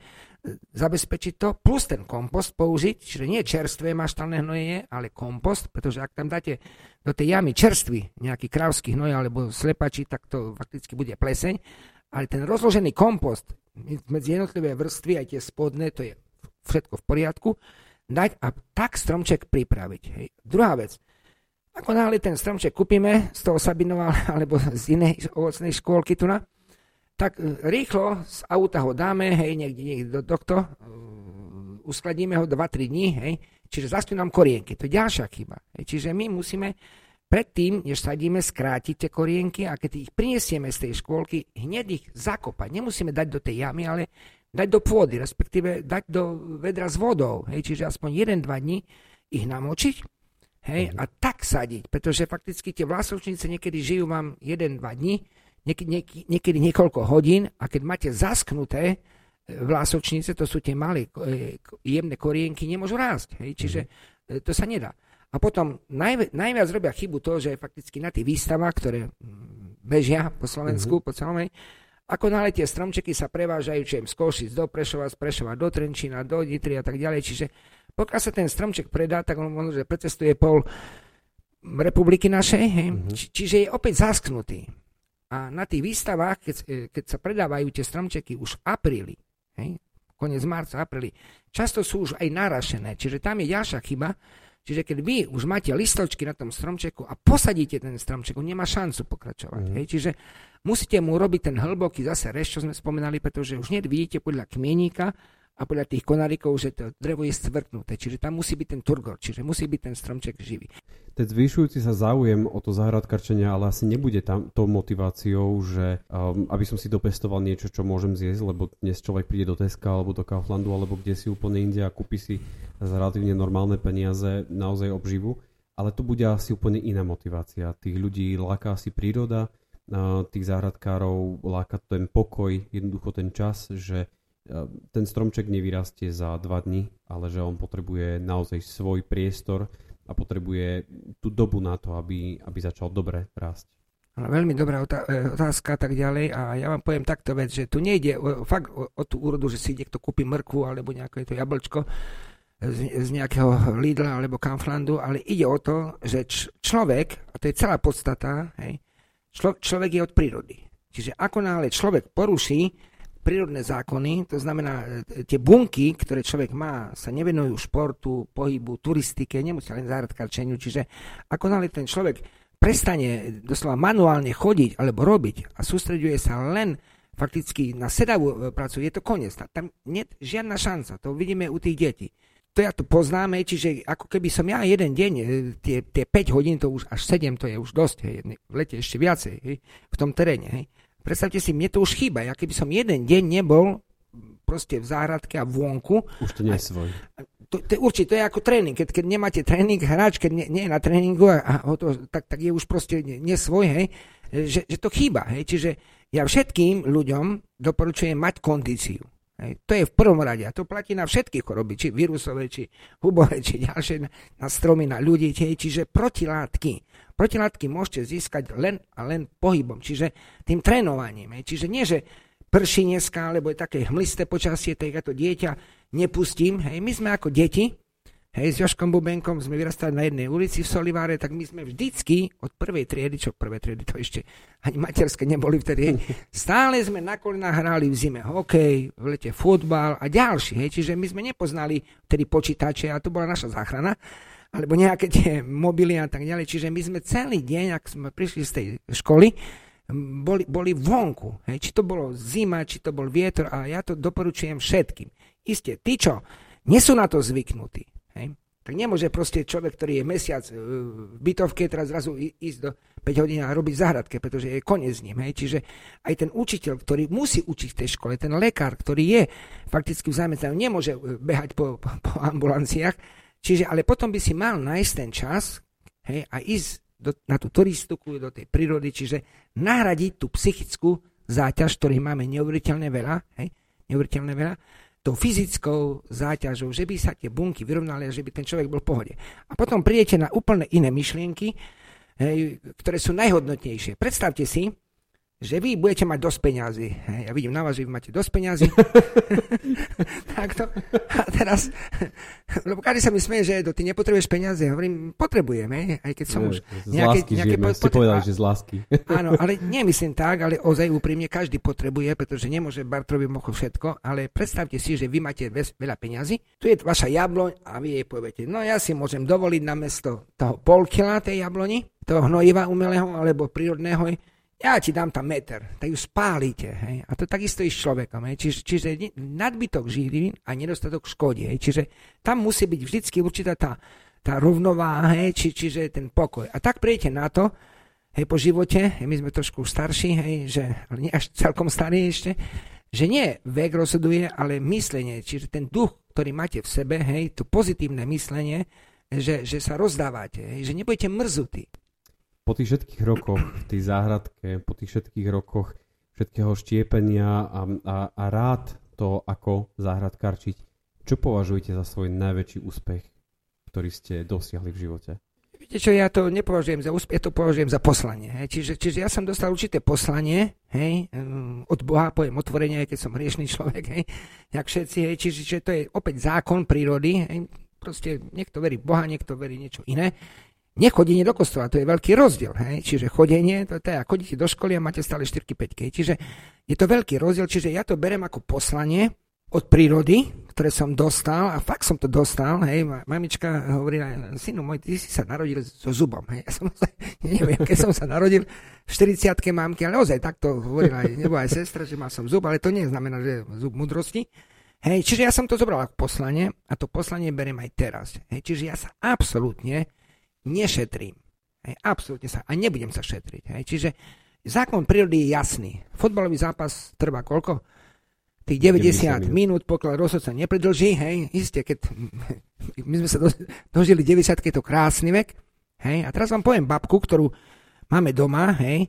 zabezpečiť to, plus ten kompost použiť, čiže nie čerstvé maštálne hnoje, ale kompost, pretože ak tam dáte do tej jamy čerstvý nejaký krávsky hnoj alebo slepačí, tak to fakticky bude pleseň, ale ten rozložený kompost medzi jednotlivé vrstvy, aj tie spodné, to je všetko v poriadku, dať a tak stromček pripraviť. Hej. Druhá vec, ako náhle ten stromček kúpime z toho Sabinova alebo z inej ovocnej škôlky tuna, tak rýchlo z auta ho dáme, hej, niekde, niekde do dokto, uskladníme ho dva tri dní, hej, čiže zastú nám korienky, to je ďalšia chyba. Hej. Čiže my musíme predtým, než sadíme, skrátiť tie korienky a keď ich prinesieme z tej škôlky, hneď ich zakopať. Nemusíme dať do tej jamy, ale dať do pôdy, respektíve dať do vedra s vodou, hej, čiže aspoň jeden dva dní ich namočiť, hej, a tak sadiť, pretože fakticky tie vlásovčnice niekedy žijú vám jeden dva dní, niekedy, niekedy, niekedy niekoľko hodín a keď máte zasknuté vlásovčnice, to sú tie malé jemné korienky, nemôžu rásť, hej, čiže to sa nedá. A potom najvi- najviac robia chybu to, že fakticky na tých výstavách, ktoré bežia po Slovensku, mm-hmm. po celom, ako náhle tie stromčeky sa prevážajú, čo z Košic do Prešova, z Prešova do Trenčína, do Nitry a tak ďalej. Čiže pokiaľ sa ten stromček predá, tak on možno, že precestuje pol republiky našej. Mm-hmm. Či, čiže je opäť zasknutý. A na tých výstavách, keď, keď sa predávajú tie stromčeky už v apríli, hej, koniec marca, apríli, často sú už aj narašené. Čiže tam je ďalšia chyba. Čiže keď vy už máte listočky na tom stromčeku a posadíte ten stromček, on nemá šancu pokračovať. Mm. Hej? Čiže musíte mu robiť ten hlboký zase reš, čo sme spomínali, pretože už hneď vidíte podľa kmieníka a podľa tých konárikov, že to drevo je stvrknuté. Čiže tam musí byť ten turgor, čiže musí byť ten stromček živý. Ten zvyšujúci sa záujem o to záhradkarčenie, ale asi nebude tam tou motiváciou, že um, aby som si dopestoval niečo, čo môžem zjesť, lebo dnes človek príde do Teska alebo do Kauflandu alebo kde si úplne inde a kúpi si za relatívne normálne peniaze naozaj obživu. ale to bude asi úplne iná motivácia. Tých ľudí láka asi príroda, tých záhradkárov láka ten pokoj, jednoducho ten čas, že ten stromček nevyrastie za dva dni, ale že on potrebuje naozaj svoj priestor a potrebuje tú dobu na to, aby, aby začal dobre rásť. Veľmi dobrá otázka a tak ďalej a ja vám poviem takto vec, že tu nejde o, fakt o, o tú úrodu, že si niekto kúpi mrkvu alebo nejaké to jablčko z, z nejakého Lidla alebo Kauflandu, ale ide o to, že č, človek, a to je celá podstata, hej, člo, človek je od prírody. Čiže akonáhle človek poruší prírodné zákony, to znamená tie bunky, ktoré človek má, sa nevenujú športu, pohybu, turistike, nemusia len záhradkárčeniu, čiže akonáhle ten človek prestane doslova manuálne chodiť alebo robiť a sústreďuje sa len fakticky na sedavú prácu, je to koniec. Tam nie je žiadna šanca, to vidíme u tých detí. To ja to poznáme, čiže ako keby som ja jeden deň, tie, tie päť hodín, to už až sedem, to je už dosť, hej, v lete ešte viacej, hej, v tom teréne. Hej. Predstavte si, mne to už chýba, ja keby som jeden deň nebol proste v záhradke a vonku. Už to nie je svoj. To, to, určite, to je ako tréning. Keď, keď nemáte tréning, hráč, keď nie, nie je na tréningu, a, a to, tak, tak je už proste nesvoj, hej, že, že to chýba. Hej. Čiže ja všetkým ľuďom doporučujem mať kondíciu. Hej. To je v prvom rade. A to platí na všetky choroby, či vírusové, či hubové, či ďalšie, na, na stromy, na ľudí. Hej. Čiže protilátky. Protilátky môžete získať len a len pohybom, čiže tým trénovaním. Hej. Čiže nie, že prší dneska, lebo je také hmlisté počasie, tak ja to dieťa nepustím. Hej, my sme ako deti, hej, s Jožkom Bubenkom sme vyrastali na jednej ulici v Solivare, tak my sme vždycky od prvej triedy, čo prvé triedy, to ešte ani materské neboli vtedy, hej, stále sme na kolenách hrali v zime hokej, v lete futbal a ďalší. Hej, čiže my sme nepoznali vtedy počítače a to bola naša záchrana, alebo nejaké tie mobily a tak ďalej. Čiže my sme celý deň, ak sme prišli z tej školy, Boli, boli vonku. Hej. Či to bolo zima, či to bol vietor, a ja to doporučujem všetkým. Isté, tí, čo nie sú na to zvyknutí, hej, tak nemôže proste človek, ktorý je mesiac v bytovke, teraz zrazu ísť do päť hodín a robiť v záhradke, pretože je koniec s ním. Hej. Čiže aj ten učiteľ, ktorý musí učiť v tej škole, ten lekár, ktorý je fakticky v zamestnaní, nemôže behať po, po, po ambulanciách. Čiže, ale potom by si mal nájsť ten čas, hej, a ísť Do, na tú turistiku, do tej prírody, čiže nahradiť tú psychickú záťaž, ktorých máme neuveriteľne veľa, hej, neuveriteľne veľa, tou fyzickou záťažou, že by sa tie bunky vyrovnali a že by ten človek bol v pohode. A potom prídete na úplne iné myšlienky, hej, ktoré sú najhodnotnejšie. Predstavte si, že vy budete mať dosť peňazí. Ja vidím na vás, že vy máte dosť peňazí. Takto. A teraz, lebo každý sa mi smeje, že Edo, ty nepotrebuješ peniaze. Hovorím, potrebujeme, aj keď som už... Z nejaké, lásky nejaké žijeme, po, ste povedali, že z lásky. Áno, ale nemyslím tak, ale ozaj úprimne každý potrebuje, pretože nemôže Bartrovi mocho všetko, ale predstavte si, že vy máte veľa peňazí, tu je vaša jabloň a vy jej poviete, no ja si môžem dovoliť namiesto toho pol kila tej jabloni, toho hnojiva umelého alebo prírodného, ja ti dám tam meter, tak ju spálite. Hej? A to takisto i s človekom. Hej? Čiže, čiže nadbytok živín a nedostatok škody. Hej? Čiže tam musí byť vždycky určitá tá, tá rovnováha, hej? Či, čiže ten pokoj. A tak príjete na to, hej, po živote, hej, my sme trošku starší, hej, že, ale nie až celkom starí ešte, že nie vek rozhoduje, ale myslenie. Čiže ten duch, ktorý máte v sebe, hej, to pozitívne myslenie, že, že sa rozdávate, hej? Že nebudete mrzutí. Po tých všetkých rokoch v tej záhradke, po tých všetkých rokoch všetkého štiepenia a, a, a rád to, ako záhradkárčiť, čo považujete za svoj najväčší úspech, ktorý ste dosiahli v živote? Viete čo, ja to nepovažujem za úspech, ja to považujem za poslanie. Hej. Čiže, čiže ja som dostal určité poslanie, hej, od Boha, poviem otvorene, keď som hriešný človek, hej, jak všetci, hej, čiže, čiže to je opäť zákon prírody, hej, proste niekto verí Boha, niekto verí niečo iné. Nechodenie do kostola, to je veľký rozdiel. Hej? Čiže chodenie, to teda chodíte do školy a máte stále štyri päť. Čiže je to veľký rozdiel, čiže ja to berem ako poslanie od prírody, ktoré som dostal, a fakt som to dostal. Hej? Mamička hovorila, synu môj, ty si sa narodil so zubom. Hej? Ja som, neviem, keď som sa narodil v štyridsiatke mamky, ale ozaj takto hovorila, nebo aj sestra, že mal som zub, ale to neznamená, že zub múdrosti. Hej? Čiže ja som to zobral ako poslanie a to poslanie berem aj teraz. Hej? Čiže ja sa absolútne nešetrím. Hej, absolútne sa. A nebudem sa šetriť. Hej. Čiže zákon prírody je jasný. Futbalový zápas trvá koľko? Tých deväťdesiat, deväťdesiat minút, pokiaľ rozhodca nepredlží. Hej. Isté, keď my sme sa dožili deväťdesiat, keď je to krásny vek. Hej, a teraz vám poviem babku, ktorú máme doma, hej,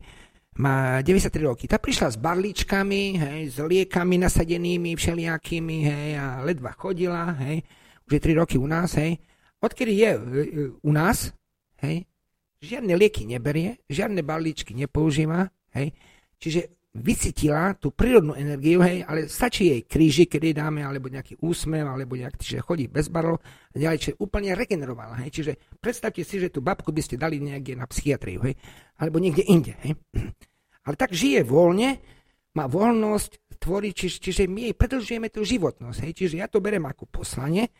má deväťdesiattri roky. Tá prišla s barličkami, hej, s liekami nasadenými, všelijakými, hej, a ledva chodila, hej, už je tri roky u nás, hej. Odkedy je u nás, hej, žiadne lieky neberie, žiadne barličky nepoužíva, hej, čiže vycítila tú prírodnú energiu, hej, ale stačí jej kríži, kedy dáme, alebo nejaký úsmev, alebo nejak, čiže chodí bez barlov a ďalej, čiže úplne regenerovala, hej, čiže predstavte si, že tú babku by ste dali niekde na psychiatriu, hej, alebo niekde inde, hej. Ale tak žije voľne, má voľnosť, tvorí, čiže, čiže my jej predlžujeme tú životnosť, hej, čiže ja to berem ako poslanie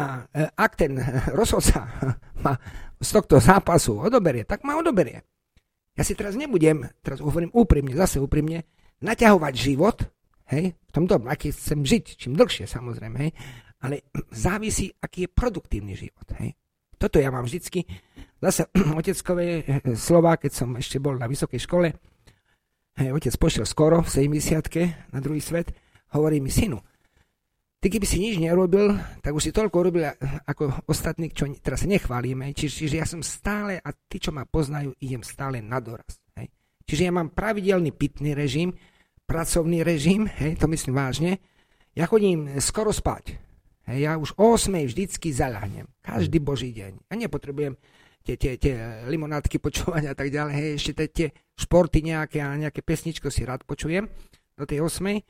a ak ten rozhod sa ma z tohto zápasu odoberie, tak ma odoberie. Ja si teraz nebudem, teraz hovorím úprimne, zase úprimne, naťahovať život, hej, v tom dobu, aký chcem žiť, čím dlhšie samozrejme, hej, ale závisí, aký je produktívny život, hej. Toto ja mám vždycky, zase oteckové slova, keď som ešte bol na vysokej škole, hej, otec pošiel skoro, v sedemdesiatke, na druhý svet, hovorí mi, synu, ty keby si nič nerobil, tak už si toľko urobil ako ostatní, čo teraz nechválime. Čiže, čiže ja som stále, a tí, čo ma poznajú, idem stále na doraz. Hej. Čiže ja mám pravidelný pitný režim, pracovný režim, hej, to myslím vážne. Ja chodím skoro spať. Hej, ja už o osem vždycky zaľahnem. Každý boží deň. Ja nepotrebujem tie, tie, tie limonádky počúvať a tak ďalej. Hej, ešte tie, tie športy nejaké a nejaké pesničko si rád počujem do tej osem.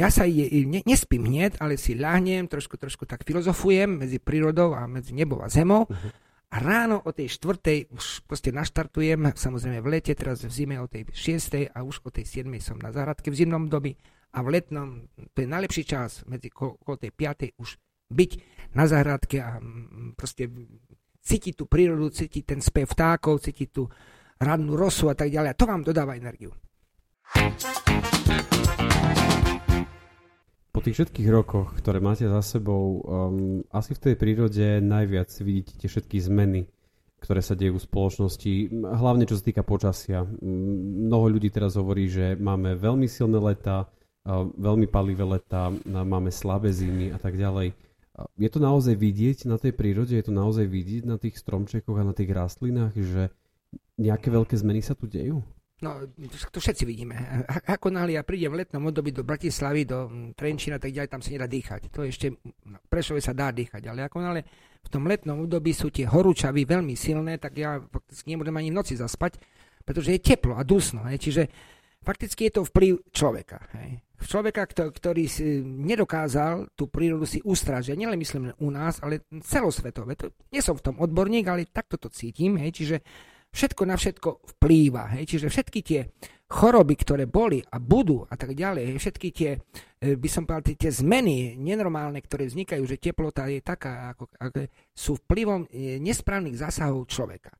Ja sa je, ne, nespím hneď, ale si ľahnem, trošku, trošku tak filozofujem medzi prírodou a medzi nebou a zemou. Uh-huh. A ráno o tej štvrtej už proste naštartujem, samozrejme v lete, teraz v zime o tej šiestej a už o tej siedmej som na záhradke v zimnom dobi a v letnom, to je najlepší čas, medzi okolo tej piatej už byť na záhradke a proste cítiť tú prírodu, cítiť ten spev vtákov, cítiť tú rannú rosu a tak ďalej. A to vám dodáva energiu. Po tých všetkých rokoch, ktoré máte za sebou, um, asi v tej prírode najviac vidíte tie všetky zmeny, ktoré sa dejú v spoločnosti, hlavne čo sa týka počasia. Mnoho ľudí teraz hovorí, že máme veľmi silné letá, um, veľmi palivé letá, máme slabé zimy a tak ďalej. Je to naozaj vidieť na tej prírode, je to naozaj vidieť na tých stromčekoch a na tých rastlinách, že nejaké veľké zmeny sa tu dejú? No, to všetci vidíme. Ako náhle ja prídem v letnom období do Bratislavy, do Trenčina, tak ďalej, tam sa nedá dýchať. To ešte, v Prešove sa dá dýchať, ale ako náhle v tom letnom období sú tie horúčavy veľmi silné, tak ja fakticky nemôžem ani v noci zaspať, pretože je teplo a dusno. Hej. Čiže fakticky je to vplyv človeka. Hej. Človeka, ktorý nedokázal tú prírodu si ustrážiť. Nielen myslím u nás, ale celosvetové. To, nie som v tom odborník, ale takto to cítim. Hej. Čiže všetko na všetko vplýva, hej? Čiže všetky tie choroby, ktoré boli a budú a tak ďalej, hej? Všetky tie, by som povedal, tie zmeny nenormálne, ktoré vznikajú, že teplota je taká, ako, ako sú vplyvom nesprávnych zásahov človeka.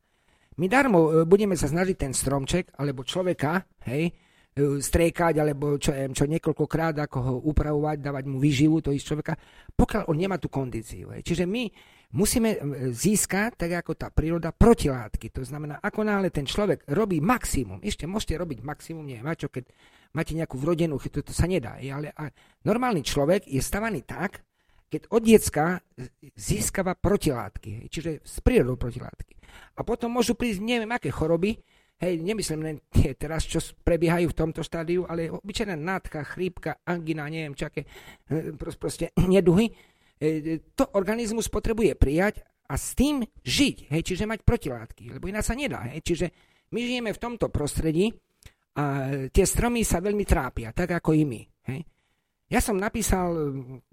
My darmo budeme sa snažiť ten stromček alebo človeka, hej, striekať alebo čo, čo niekoľkokrát ako ho upravovať, dávať mu výživu toho človeka, pokiaľ on nemá tú kondíciu. Hej? Čiže my musíme získať, tak ako tá príroda, protilátky. To znamená, ako náhle ten človek robí maximum, ešte môžete robiť maximum, neviem, čo, keď máte nejakú vrodenú, to, to sa nedá. Ale normálny človek je stavaný tak, keď od detska získava protilátky, hej, čiže z prírodou protilátky. A potom môžu prísť neviem aké choroby, hej, nemyslím len tie teraz, čo prebiehajú v tomto štádiu, ale obyčajná nádcha, chrípka, angina, neviem, čaké, proste neduhy, to organizmus potrebuje prijať a s tým žiť, hej, čiže mať protilátky, lebo iná sa nedá. Hej, čiže my žijeme v tomto prostredí a tie stromy sa veľmi trápia, tak ako i my. Hej. Ja som napísal,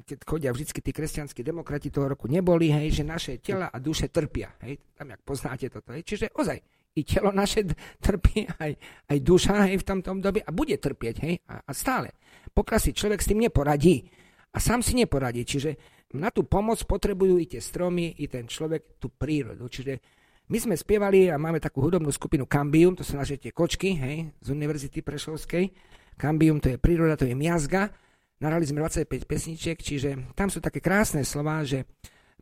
keď chodia vždycky tí kresťanskí demokrati toho roku neboli, hej, že naše tela a duše trpia. Hej, tam, jak poznáte toto. Hej, čiže ozaj, i telo naše trpí, aj, aj duša, hej, v tomto období a bude trpieť, hej, a, a stále. Pokiaľ si človek s tým neporadí a sám si neporadí, čiže na tú pomoc potrebujú i tie stromy, i ten človek, tú prírodu. Čiže my sme spievali a máme takú hudobnú skupinu Cambium, to sú naše tie kočky, hej, z Univerzity Prešovskej. Cambium to je príroda, to je miazga. Nahrali sme dvadsaťpäť pesničiek, čiže tam sú také krásne slová, že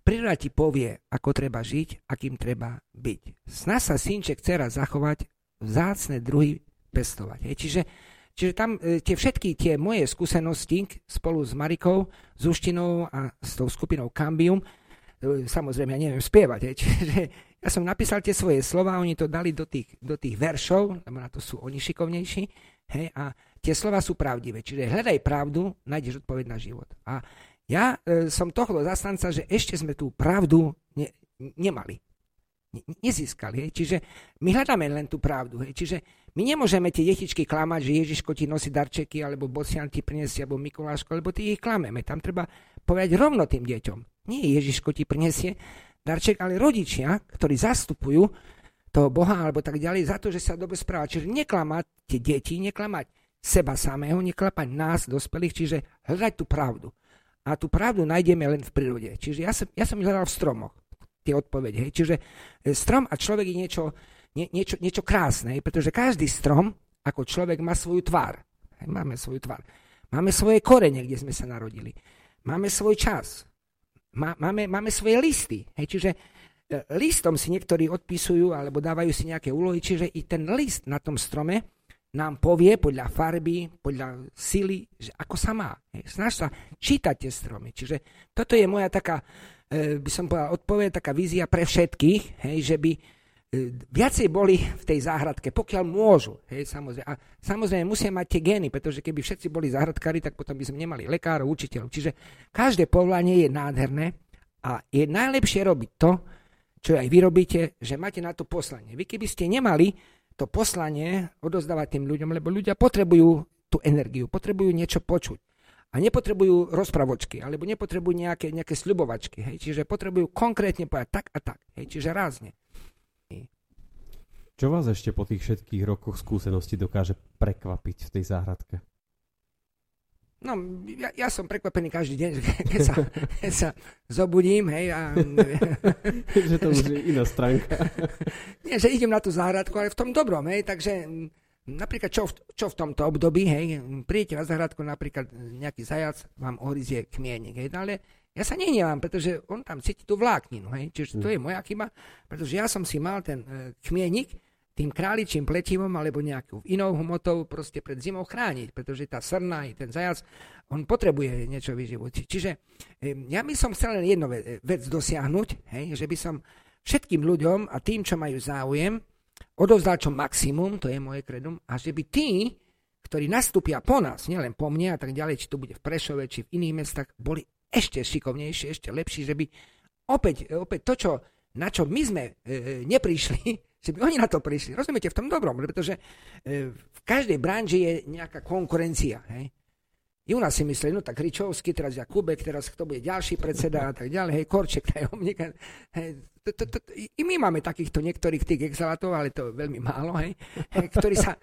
príroda ti povie, ako treba žiť, akým treba byť. Snaž sa, synček, dcera, zachovať, vzácne druhy pestovať. Hej. Čiže Čiže tam tie všetky tie moje skúsenosti spolu s Marikou, s Uštinou a s tou skupinou Cambium, samozrejme ja neviem spievať, hej, čiže Ja som napísal tie svoje slova, oni to dali do tých, do tých veršov, lebo na to sú oni šikovnejší, hej, a tie slova sú pravdivé. Čiže hľadaj pravdu, nájdeš odpoveď na život. A ja e, som tohto zastanca, že ešte sme tú pravdu ne, nemali. Nezískali. Hej. Čiže my hľadáme len tú pravdu. Hej. Čiže my nemôžeme tie detičky klamať, že Ježiško ti nosí darčeky, alebo Bocian ti prinesie, alebo Mikuláško, lebo ty ich klameme. Tam treba povedať rovno tým deťom. Nie Ježiško ti prinesie darček, ale rodičia, ktorí zastupujú toho Boha alebo tak ďalej za to, že sa dobre správa. Čiže neklamať tie deti, neklamať seba samého, neklamať nás, dospelých, čiže hľadať tú pravdu. A tú pravdu nájdeme len v prírode. Čiže ja som, ja som hľadal v stromoch tie odpovede. Hej. Čiže strom a človek je niečo, nie, niečo, niečo krásne, pretože každý strom ako človek má svoju tvár. Hej, máme svoju tvár. Máme svoje korene, kde sme sa narodili. Máme svoj čas. Má, máme, máme svoje listy. Hej, čiže listom si niektorí odpisujú alebo dávajú si nejaké úlohy, čiže i ten list na tom strome nám povie podľa farby, podľa sily, že ako sa má. Hej, snaž sa čítať tie stromy. Čiže toto je moja taká by som povedal, odpoveď, taká vízia pre všetkých, hej, že by viacej boli v tej záhradke, pokiaľ môžu. Hej, samozrejme. A samozrejme musia mať tie gény, pretože keby všetci boli záhradkári, tak potom by sme nemali lekárov, učiteľov. Čiže každé povolanie je nádherné a je najlepšie robiť to, čo aj vy robíte, že máte na to poslanie. Vy keby ste nemali to poslanie odozdávať tým ľuďom, lebo ľudia potrebujú tú energiu, potrebujú niečo počuť. A nepotrebujú rozpravočky, alebo nepotrebujú nejaké, nejaké sľubovačky. Hej? Čiže potrebujú konkrétne povedať tak a tak. Hej? Čiže rázne. Čo vás ešte po tých všetkých rokoch skúsenosti dokáže prekvapiť v tej záhradke? No, ja, ja som prekvapený každý deň, keď sa, keď sa zobudím, hej, a... že to už je iná stránka. Nie, že idem na tú záhradku, ale v tom dobrom, hej, takže... Napríklad, čo v, čo v tomto období, hej, príjete na záhradku, napríklad nejaký zajac vám ohryzie kmienik, hej, ale ja sa nenievam, pretože on tam cíti tú vlákninu, hej, čiže to je moja chyba, pretože ja som si mal ten e, kmienik tým králičím pletivom alebo nejakou inou hmotou proste pred zimou chrániť, pretože tá srna i ten zajac, on potrebuje niečo vyživočiť. Čiže e, ja by som chcel len jednu vec, vec dosiahnuť, hej, že by som všetkým ľuďom a tým, čo majú záujem, odovzdal čo maximum, to je moje kredum, a že by tí, ktorí nastúpia po nás, nielen po mne a tak ďalej, či to bude v Prešove, či v iných mestách, boli ešte šikovnejšie, ešte lepší, že by opäť, opäť to, čo, na čo my sme e, neprišli, že by oni na to prišli. Rozumiete, v tom dobrom, pretože e, v každej branži je nejaká konkurencia. Hej? I u nás si mysleli, no tak Hričovský, teraz Jakubek, teraz kto bude ďalší predseda a tak ďalej, hej, Korček, tajomník. Hej, to, to, to, i my máme takýchto niektorých tých exalátov, ale to je veľmi málo, hej, hej, ktorí sa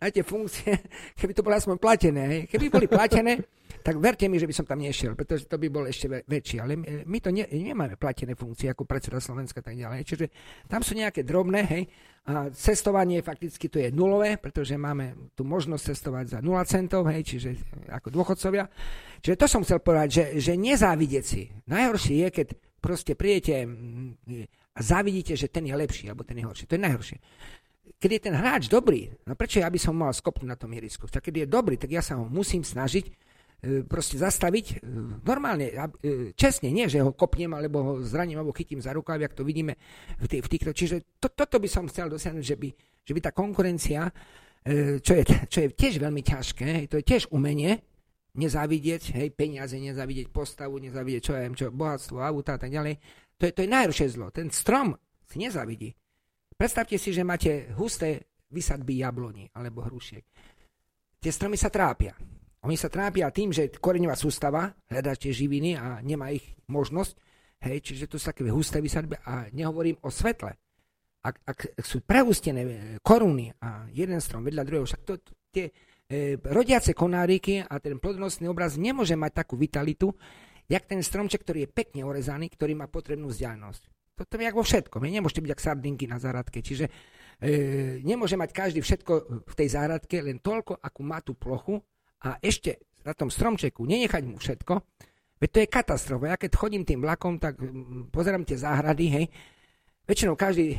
na tie funkcie, keby to bolo aspoň platené, hej, keby boli platené, tak verte mi, že by som tam nešiel, pretože to by bol ešte väčší, ale my, my to ne, nemáme platené funkcie ako predseda Slovenska a tak ďalej, hej, čiže tam sú nejaké drobné, hej, a cestovanie fakticky to je nulové, pretože máme tu možnosť cestovať za nula centov, hej, čiže ako dôchodcovia. Čiže to som chcel povedať, že, že nezávidieť si. Najhoršie je, keď proste prijete a závidíte, že ten je lepší, alebo ten je horší. To je najhoršie. Keď je ten hráč dobrý, no prečo ja by som mal skopnúť na tom ihrisku? Tak keď je dobrý, tak ja sa ho musím snažiť proste zastaviť normálne, čestne, nie, že ho kopnem, alebo ho zraním, alebo chytím za rukav, jak to vidíme v, tý, v týchto. Čiže to, toto by som chcel dosiahnuť, že by, že by tá konkurencia, čo je, čo je tiež veľmi ťažké, to je tiež umenie, nezávidieť, hej, peniaze, nezávidieť postavu, nezávidieť čo ja viem, čo, bohatstvo, auta a tak ďalej. To je, to je najhoršie zlo. Ten strom si nezávidí. Predstavte si, že máte husté vysadby jabloni alebo hrušiek. Tie stromy sa trápia. Oni sa trápia tým, že koreňová sústava hľadá tie živiny a nemá ich možnosť. Hej, čiže to sú také husté vysadby a nehovorím o svetle. Ak, ak sú prehustené koruny a jeden strom vedľa druhého, však to, to, tie e, rodiace konáriky a ten plodnostný obraz nemôže mať takú vitalitu, jak ten stromček, ktorý je pekne orezaný, ktorý má potrebnú vzdialenosť. Toto je jak vo všetkom. Hej. Nemôžete byť jak sardinky na záhradke. Čiže e, nemôže mať každý všetko v tej záhradke, len toľko, akú má tú plochu. A ešte na tom stromčeku nenechať mu všetko, veď to je katastrofa. Ja keď chodím tým vlakom, tak pozerám tie záhrady, hej. Väčšinou každý e,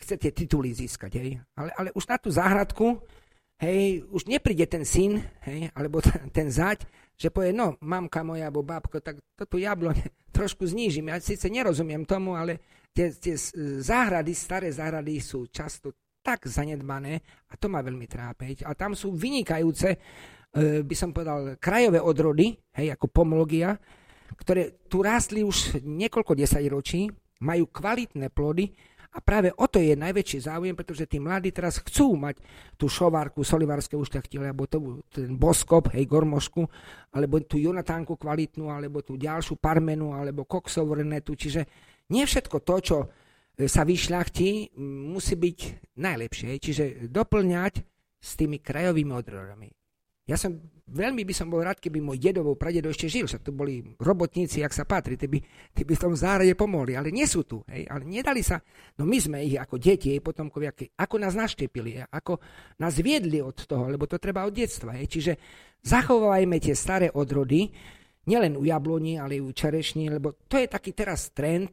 chce tie tituly získať, hej. Ale, ale už na tú záhradku, hej, už nepríde ten syn, hej, alebo t- ten záď, že povie, no, mamka moja, alebo bábko, tak to tu jabloň trošku znížim. Ja síce nerozumiem tomu, ale Tie, tie záhrady, staré záhrady sú často tak zanedbané a to má veľmi trápiť. A tam sú vynikajúce, by som povedal, krajové odrody, hej, ako pomologia, ktoré tu rástli už niekoľko desaťročí, majú kvalitné plody a práve o to je najväčší záujem, pretože tí mladí teraz chcú mať tú šovárku, solivarské ušľachtile, alebo tú, ten boskop, hej, gormošku, alebo tú jonatánku kvalitnú, alebo tú ďalšiu parmenu, alebo koksovornetu, čiže nie všetko to, čo sa vyšľachtí, musí byť najlepšie, čiže doplňať s tými krajovými odrodami. Ja som veľmi by som bol rád, keby môj dedovou pradedo ešte žil, však to boli robotníci, jak sa patrí, tí by, tí by v tom záhrade pomohli, ale nie sú tu, hej, ale nedali sa, no my sme ich ako deti, jej potomkovia, ako nás naštepili, ako nás viedli od toho, lebo to treba od detstva, hej, čiže zachovávajme tie staré odrody, nielen u jabloni, ale u čerešní, lebo to je taký teraz trend,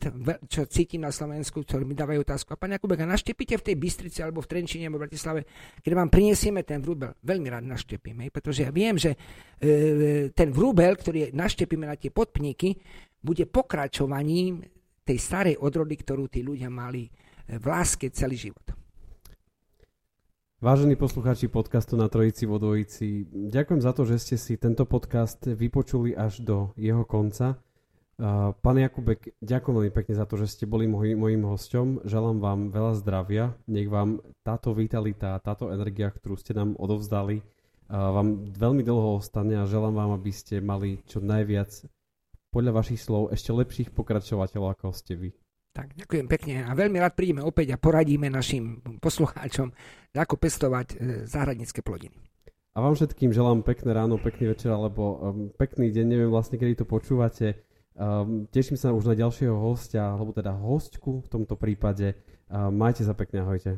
čo cítim na Slovensku, ktorý mi dávajú otázku. A pán Jakubek, naštepíte v tej Bystrici alebo v Trenčine alebo v Bratislave, keď vám prinesieme ten vrúbel, veľmi rád naštepíme, pretože ja viem, že e, ten vrúbel, ktorý naštepíme na tie podpníky, bude pokračovaním tej starej odrody, ktorú tí ľudia mali v láske celý život. Vážení poslucháči podcastu Na trojici vo dvojici, ďakujem za to, že ste si tento podcast vypočuli až do jeho konca. Pán Jakubek, ďakujem veľmi pekne za to, že ste boli môj, môjim hosťom. Želám vám veľa zdravia. Nech vám táto vitalita, táto energia, ktorú ste nám odovzdali, vám veľmi dlho ostane a želám vám, aby ste mali čo najviac, podľa vašich slov, ešte lepších pokračovateľov, ako ste vy. Tak, ďakujem pekne a veľmi rád prídeme opäť a poradíme našim poslucháčom, ako pestovať záhradnícke plodiny. A vám všetkým želám pekné ráno, pekný večer alebo pekný deň, neviem vlastne, kedy to počúvate. Um, teším sa už na ďalšieho hostia, alebo teda hostku v tomto prípade. Um, majte sa pekne, ahojte.